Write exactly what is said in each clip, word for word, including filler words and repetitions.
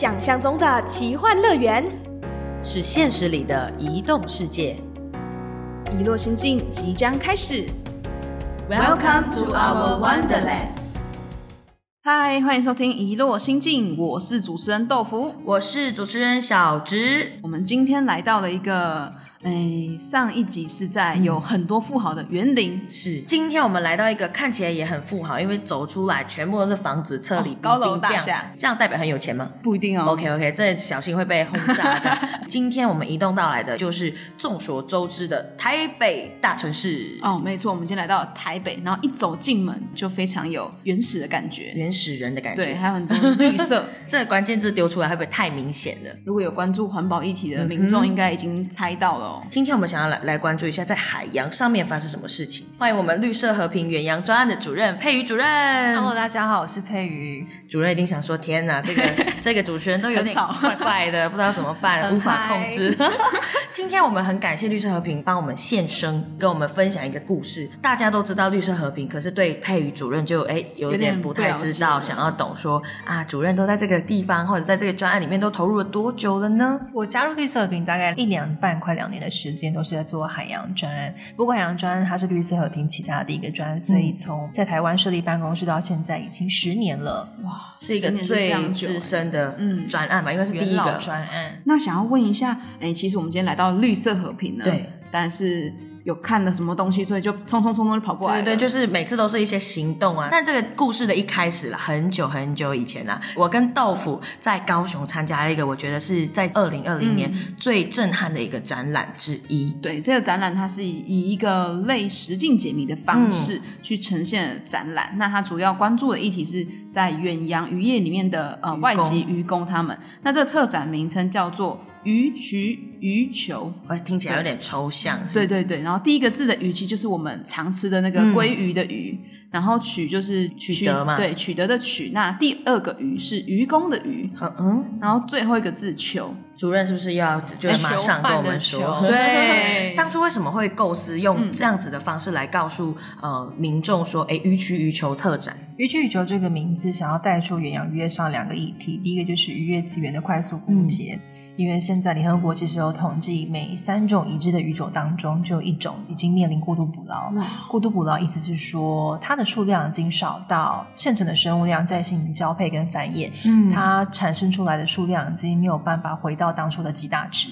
想象中的奇幻乐园，是现实里的移动世界。遗落心境即将开始。Welcome to our Wonderland。嗨，欢迎收听遗落心境，我是主持人豆腐，我是主持人小植。我们今天来到了一个。哎，上一集是在有很多富豪的园林、嗯、是今天我们来到一个看起来也很富豪，因为走出来全部都是房子车里、哦、高楼大厦，这样代表很有钱吗？不一定哦。 OK OK， 这小心会被轰炸这样今天我们移动到来的就是众所周知的台北大城市哦，没错，我们今天来到台北，然后一走进门就非常有原始的感觉，原始人的感觉，对，还有很多绿色这关键字丢出来会不会太明显了？如果有关注环保议题的民众应该已经猜到了。今天我们想要 来, 来关注一下在海洋上面发生什么事情。欢迎我们绿色和平远洋专案的主任佩瑜主任。 Hello， 大家好，我是佩瑜主任。一定想说天哪，这个这个主持人都有点怪怪的不知道怎么办无法控制今天我们很感谢绿色和平帮我们现身跟我们分享一个故事。大家都知道绿色和平，可是对佩瑜主任就有点不太知道，想要懂说啊，主任都在这个地方或者在这个专案里面都投入了多久了呢？我加入绿色和平大概一年半快两年的时间，都是在做海洋专案。不过海洋专案它是绿色和平旗下的第一个专案，所以从在台湾设立办公室到现在已经十年了。哇，是一个最资深的专案吧、嗯、因为是第一个专案。那想要问一下、欸、其实我们今天来到绿色和平呢，对，但是有看了什么东西，所以就冲冲冲冲就跑过来了。对对，就是每次都是一些行动啊。但这个故事的一开始啦，很久很久以前啦，我跟豆腐在高雄参加了一个我觉得是在二零二零年最震撼的一个展览之一、嗯、对，这个展览它是以一个类实境解谜的方式去呈现的展览、嗯、那它主要关注的议题是在远洋渔业里面的、呃、外籍渔工他们。那这个特展名称叫做鱼渠鱼球，听起来有点抽象。 对, 对对对，然后第一个字的鱼其实就是我们常吃的那个鲑鱼的鱼、嗯、然后取就是取, 取得嘛，对，取得的取。那第二个鱼是愚公的鱼，嗯嗯，然后最后一个字球。主任是不是要就马上跟我们说，对，当初为什么会构思用这样子的方式来告诉、嗯、呃民众说，哎，鱼渠鱼球特展。鱼渠鱼球这个名字想要带出远洋渔业上两个议题，第一个就是渔业资源的快速枯竭、嗯，因为现在联合国其实有统计，每三种已知的鱼种当中就有一种已经面临过度捕捞。过度捕捞意思是说它的数量已经少到现存的生物量在进行交配跟繁衍、嗯、它产生出来的数量已经没有办法回到当初的极大值，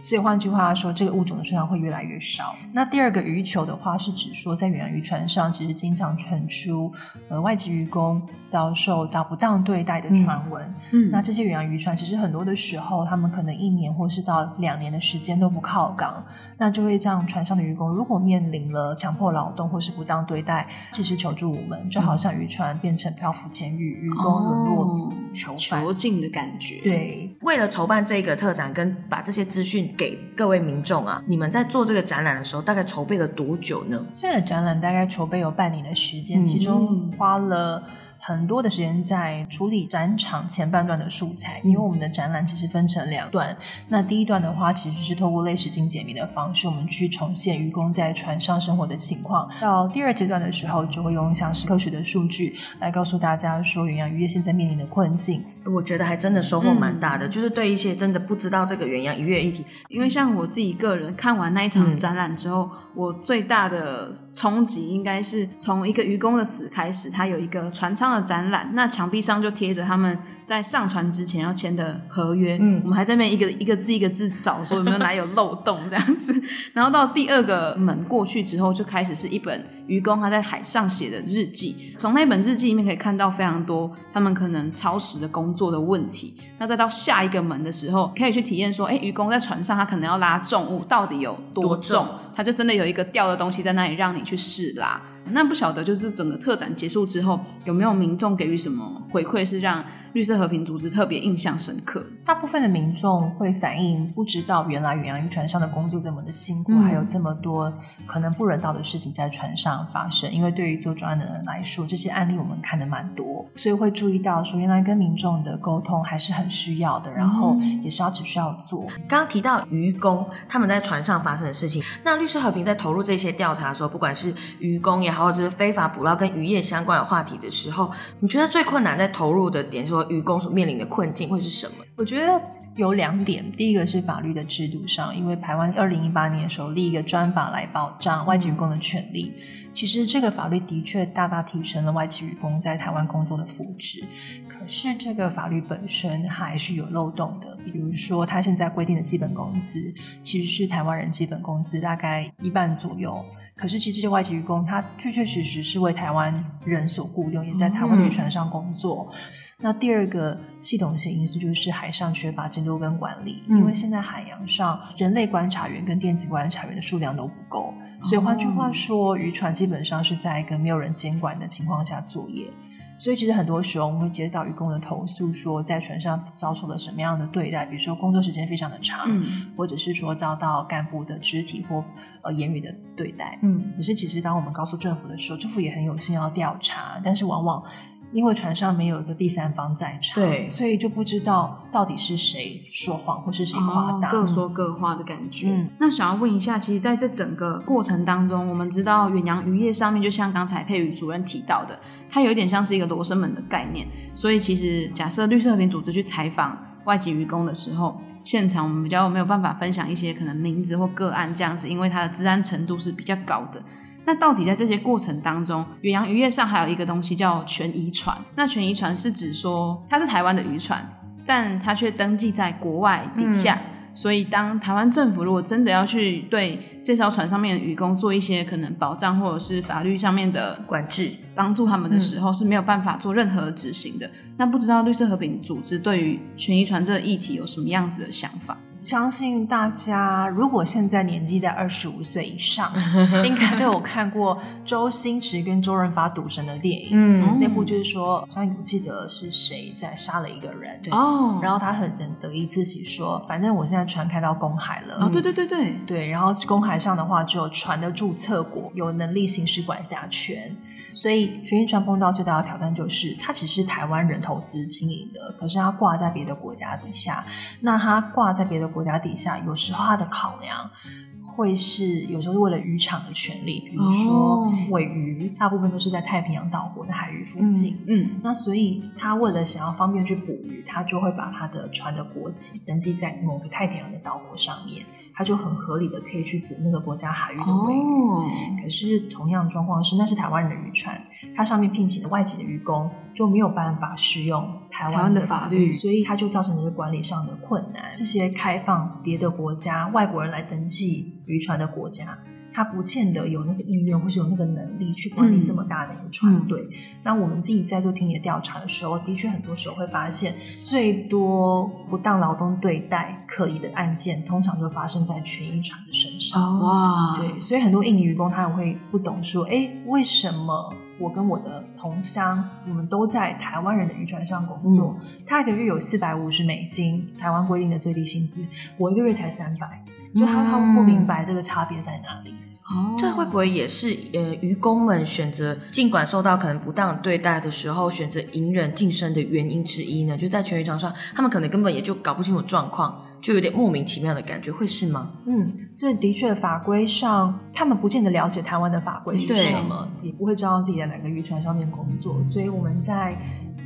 所以换句话说这个物种的数量会越来越少。那第二个鱼球的话是指说在远洋渔船上其实经常传出、呃、外籍渔工遭受到不当对待的传闻、嗯嗯、那这些远洋渔船其实很多的时候他们可能一年或是到两年的时间都不靠港，那就会这样船上的渔工如果面临了强迫劳动或是不当对待及时求助无门，就好像渔船变成漂浮监狱，渔工沦落囚犯、哦、囚禁的感觉。对，为了筹办这个特展跟把这些资讯给各位民众啊，你们在做这个展览的时候大概筹备了多久呢？这个展览大概筹备有半年的时间、嗯、其中花了很多的时间在处理展场前半段的素材，因为我们的展览其实分成两段。那第一段的话其实是透过类实境解谜的方式，我们去重现渔工在船上生活的情况。到第二阶段的时候就会用像是科学的数据来告诉大家说远洋渔业现在面临的困境。我觉得还真的收获蛮大的、嗯、就是对一些真的不知道这个远洋渔业议题，因为像我自己个人看完那一场展览之后、嗯、我最大的冲击应该是从一个渔工的死开始，他有一个船舱的展览，那墙壁上就贴着他们在上船之前要签的合约、嗯、我们还在那边一个一个字一个字找说有没有哪有漏洞这样子然后到第二个门过去之后就开始是一本渔工他在海上写的日记，从那本日记里面可以看到非常多他们可能超时的工作的问题。那再到下一个门的时候可以去体验说，哎，渔工在船上他可能要拉重物到底有多重，他就真的有一个吊的东西在那里让你去试拉。那不晓得就是整个特展结束之后有没有民众给予什么回馈是让绿色和平组织特别印象深刻？大部分的民众会反映不知道原来远洋渔船上的工作这么的辛苦、嗯、还有这么多可能不人道的事情在船上发生，因为对于做专案的人来说这些案例我们看得蛮多，所以会注意到说原来跟民众的沟通还是很需要的，然后也是要只需要做、嗯、刚刚提到渔工他们在船上发生的事情，那绿色和平在投入这些调查的时候，不管是渔工也好或者是非法捕捞跟渔业相关的话题的时候，你觉得最困难在投入的点是说渔工所面临的困境会是什么？我觉得有两点，第一个是法律的制度上，因为台湾二零一八年的时候立一个专法来保障外籍渔工的权利，其实这个法律的确大大提升了外籍渔工在台湾工作的福祉，可是这个法律本身还是有漏洞的。比如说他现在规定的基本工资其实是台湾人基本工资大概一半左右，可是其实这些外籍渔工他确确实实是为台湾人所雇用，也在台湾渔船上工作、嗯、那第二个系统性因素就是海上缺乏监督跟管理、嗯、因为现在海洋上人类观察员跟电子观察员的数量都不够，所以换句话说渔船基本上是在一个没有人监管的情况下作业，所以其实很多时候我们会接到渔工的投诉，说在船上遭受了什么样的对待，比如说工作时间非常的长、嗯、或者是说遭到干部的肢体或、呃、言语的对待、嗯、可是其实当我们告诉政府的时候，政府也很有心要调查，但是往往因为船上没有一个第三方在场，对，所以就不知道到底是谁说谎或是谁夸大、哦、各说各话的感觉、嗯、那想要问一下，其实在这整个过程当中，我们知道远洋渔业上面就像刚才佩瑜主任提到的，它有一点像是一个罗生门的概念，所以其实假设绿色和平组织去采访外籍渔工的时候，现场我们比较没有办法分享一些可能名字或个案这样子，因为它的资安程度是比较高的。那到底在这些过程当中，远洋渔业上还有一个东西叫全渔船，那全渔船是指说它是台湾的渔船，但它却登记在国外底下、嗯、所以当台湾政府如果真的要去对这艘船上面的渔工做一些可能保障或者是法律上面的管制帮助他们的时候、嗯、是没有办法做任何执行的。那不知道绿色和平组织对于全渔船这个议题有什么样子的想法？相信大家如果现在年纪在二十五岁以上应该都有看过周星驰跟周润发赌神的电影、嗯、那部就是说好像不记得是谁在杀了一个人，对、哦、然后他很得意自喜说反正我现在船开到公海了、哦、对对对对对，然后公海上的话只有船的注册国有能力行使管辖权，所以全渔船碰到最大的挑战就是它其实是台湾人投资经营的，可是它挂在别的国家底下，那它挂在别的国家底下有时候它的考量会是有时候是为了渔场的权利，比如说尾鱼大部分都是在太平洋岛国的海域附近， 嗯, 嗯，那所以他为了想要方便去捕鱼，他就会把他的船的国籍登记在某个太平洋的岛国上面，他就很合理的可以去捕那个国家海域的尾鱼、哦、可是同样的状况是那是台湾人的渔船，他上面聘请的外籍的渔工就没有办法适用台湾的法律，所以它就造成了管理上的困难。这些开放别的国家外国人来登记渔船的国家，他不见得有那个意愿或是有那个能力去管理这么大的一个船队、嗯嗯、那我们自己在做田野调查的时候，的确很多时候会发现最多不当劳动对待可疑的案件通常就发生在全渔船的身上、哦、对，所以很多印尼渔工他也会不懂说哎，为什么我跟我的同乡我们都在台湾人的渔船上工作、嗯、他一个月有四百五十美金台湾规定的最低薪资，我一个月才三百，就他他们不明白这个差别在哪里、嗯、这会不会也是呃渔工们选择尽管受到可能不当对待的时候选择隐忍晋升的原因之一呢？就在全渔场上他们可能根本也就搞不清楚状况，就有点莫名其妙的感觉，会是吗？嗯，这的确法规上他们不见得了解台湾的法规是什么，也不会知道自己在哪个渔船上面工作，所以我们在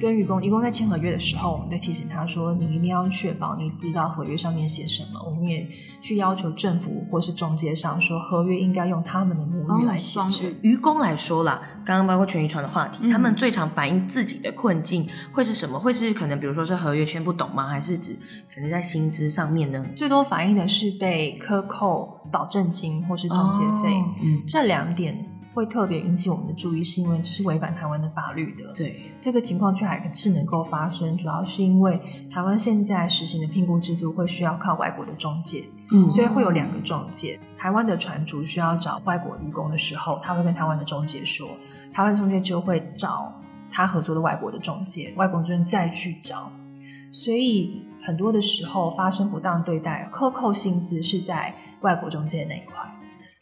跟渔工渔工在签合约的时候，我们就提醒他说你一定要确保你知道合约上面写什么，我们也去要求政府或是中介商说合约应该用他们的母语来写成、哦、渔工来说啦，刚刚包括全渔船的话题、嗯、他们最常反映自己的困境会是什么？会是可能比如说是合约签不懂吗？还是指可能在薪资上面呢？最多反映的是被克扣保证金或是中介费、哦嗯、这两点会特别引起我们的注意，是因为这是违反台湾的法律的。对，这个情况却还是能够发生，主要是因为台湾现在实行的评估制度会需要靠外国的中介、嗯、所以会有两个中介，台湾的船主需要找外国渔工的时候，他会跟台湾的中介说，台湾中介就会找他合作的外国的中介，外国中介再去找，所以很多的时候发生不当对待克扣薪资是在外国中介那一块，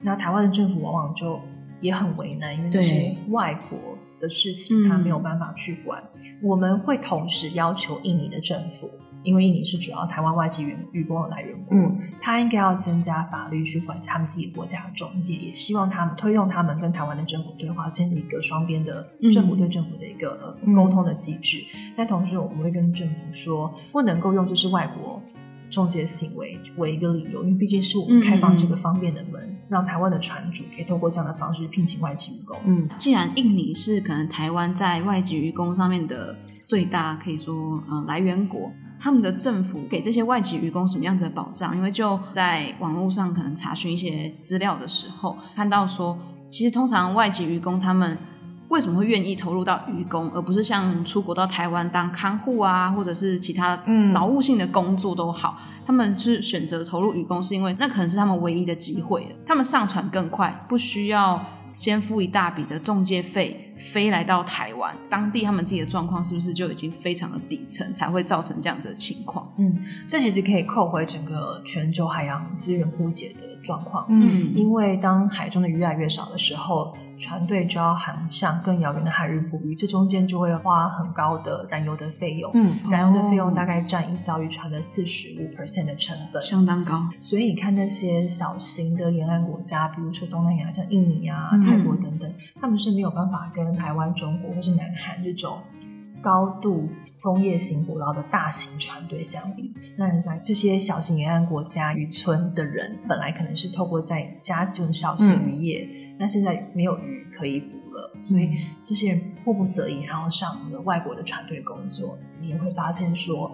那台湾的政府往往就也很为难，因为这些外国的事情他没有办法去管、嗯、我们会同时要求印尼的政府因为印尼是主要台湾外籍员工的来源国、嗯、他应该要增加法律去管他们自己国家的中介，也希望他们推动他们跟台湾的政府对话，建立一个双边的政府对政府的一个沟通的机制、嗯、但同时我们会跟政府说不能够用就是外国中介行为为一个理由，因为毕竟是我们开放这个方便的门、嗯、让台湾的船主可以透过这样的方式聘请外籍渔工、嗯、既然印尼是可能台湾在外籍渔工上面的最大可以说、呃、来源国，他们的政府给这些外籍渔工什么样子的保障？因为就在网络上可能查询一些资料的时候看到说，其实通常外籍渔工他们为什么会愿意投入到渔工，而不是像出国到台湾当看护啊，或者是其他劳务性的工作都好、嗯、他们是选择投入渔工是因为那可能是他们唯一的机会了，他们上船更快，不需要先付一大笔的中介费飞来到台湾，当地他们自己的状况是不是就已经非常的底层，才会造成这样子的情况？嗯，这其实可以扣回整个全球海洋资源枯竭的状况。嗯，因为当海中的鱼越来越少的时候，船队就要航向更遥远的海域捕鱼，这中间就会花很高的燃油的费用、嗯、燃油的费用大概占一艘渔船的 百分之四十五 的成本，相当高。所以你看那些小型的沿岸国家，比如说东南亚像印尼啊、嗯、泰国等等，他们是没有办法跟台湾、中国或是南韩这种高度工业型捕捞的大型船队相比。那你想这些小型沿岸国家渔村的人本来可能是透过在家这种小型渔业、嗯，那现在没有鱼可以捕了，所以这些人迫不得已然后上了外国的船队工作。你也会发现说，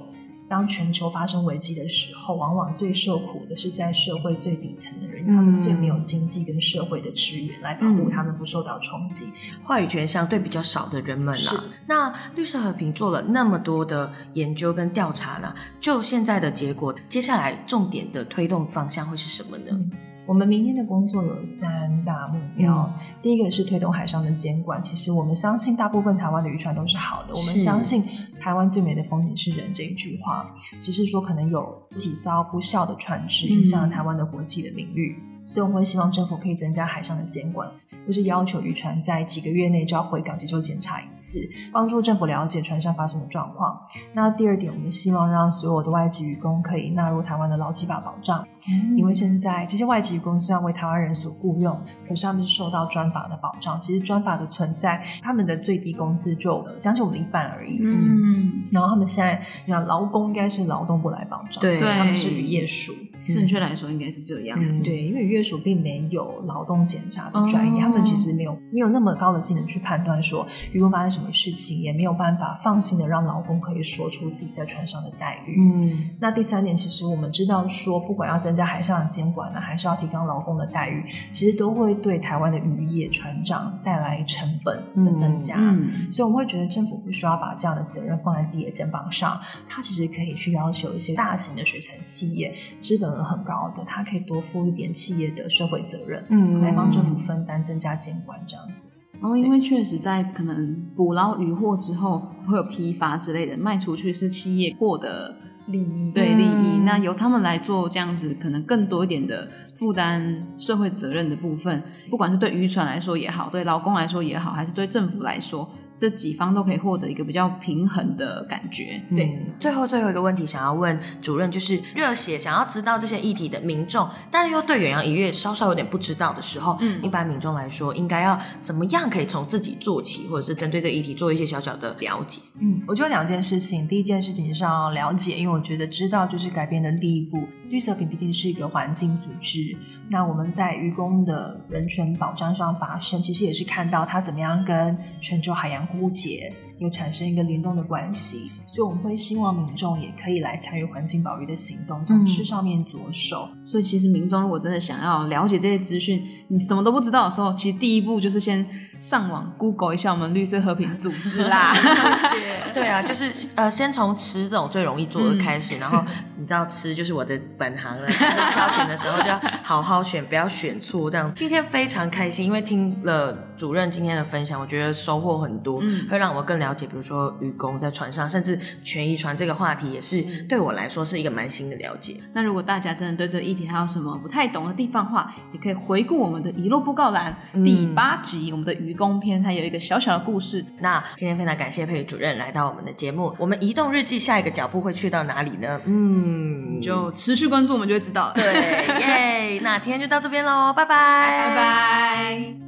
当全球发生危机的时候，往往最受苦的是在社会最底层的人、嗯、他们最没有经济跟社会的支援来保护他们不受到冲击、嗯、话语权相对比较少的人们啦。那绿色和平做了那么多的研究跟调查呢，就现在的结果，接下来重点的推动方向会是什么呢？嗯，我们明天的工作有三大目标、嗯、第一个是推动海上的监管。其实我们相信大部分台湾的渔船都是好的，我们相信台湾最美的风景是人这一句话，只是说可能有几艘不肖的船只影响了台湾的国际的名誉、嗯、所以我们会希望政府可以增加海上的监管，就是要求渔船在几个月内就要回港接受检查一次，帮助政府了解船上发生的状况。那第二点，我们希望让所有的外籍渔工可以纳入台湾的劳基法保障、嗯、因为现在这些外籍渔工虽然为台湾人所雇用，可是他们是受到专法的保障。其实专法的存在，他们的最低工资就将近我们的一半而已。嗯，然后他们现在你看劳工应该是劳动部来保障，对，他们是渔业署，正确来说应该是这样子、嗯、对，因为渔业署并没有劳动检查的专业、哦、他们其实没有没有那么高的技能去判断说渔工发生什么事情，也没有办法放心的让劳工可以说出自己在船上的待遇。嗯，那第三点，其实我们知道说不管要增加海上的监管、啊、还是要提高劳工的待遇，其实都会对台湾的渔业船长带来成本的增加、嗯嗯、所以我们会觉得政府不需要把这样的责任放在自己的肩膀上，他其实可以去要求一些大型的水产企业资本很高的，他可以多付一点企业的社会责任，嗯，来帮政府分担增加监管这样子。然后、哦、因为确实在可能捕捞渔获之后会有批发之类的卖出去，是企业获得利益，对，利益、嗯、那由他们来做这样子可能更多一点的负担社会责任的部分，不管是对渔船来说也好，对劳工来说也好，还是对政府来说，这几方都可以获得一个比较平衡的感觉。对、嗯、最后最后一个问题想要问主任，就是热血想要知道这些议题的民众，但是又对远洋渔业稍稍有点不知道的时候、嗯、一般民众来说应该要怎么样可以从自己做起，或者是针对这个议题做一些小小的了解？嗯，我觉得两件事情，第一件事情是要了解，因为我觉得知道就是改变的第一步。绿色和平毕竟是一个环境组织，那我们在渔工的人权保障上发声，其实也是看到它怎么样跟全球海洋枯竭有产生一个联动的关系，所以我们会希望民众也可以来参与环境保育的行动，从吃上面着手、嗯、所以其实民众如果真的想要了解这些资讯，你什么都不知道的时候，其实第一步就是先上网 Google 一下我们绿色和平组织啦对啊，就是呃，先从吃这种最容易做的开始、嗯、然后你知道吃就是我的本行了挑选的时候就要好好选，不要选错这样。今天非常开心，因为听了主任今天的分享，我觉得收获很多、嗯、会让我更了解了解比如说渔工在船上，甚至权宜船这个话题也是对我来说是一个蛮新的了解。那如果大家真的对这议题还有什么不太懂的地方的话，也可以回顾我们的遗落布告栏、嗯、第八集我们的渔工篇，它有一个小小的故事。那今天非常感谢佩瑜主任来到我们的节目，我们移动日记下一个脚步会去到哪里呢？嗯，就持续关注我们就会知道了。对耶那今天就到这边咯，拜拜拜拜。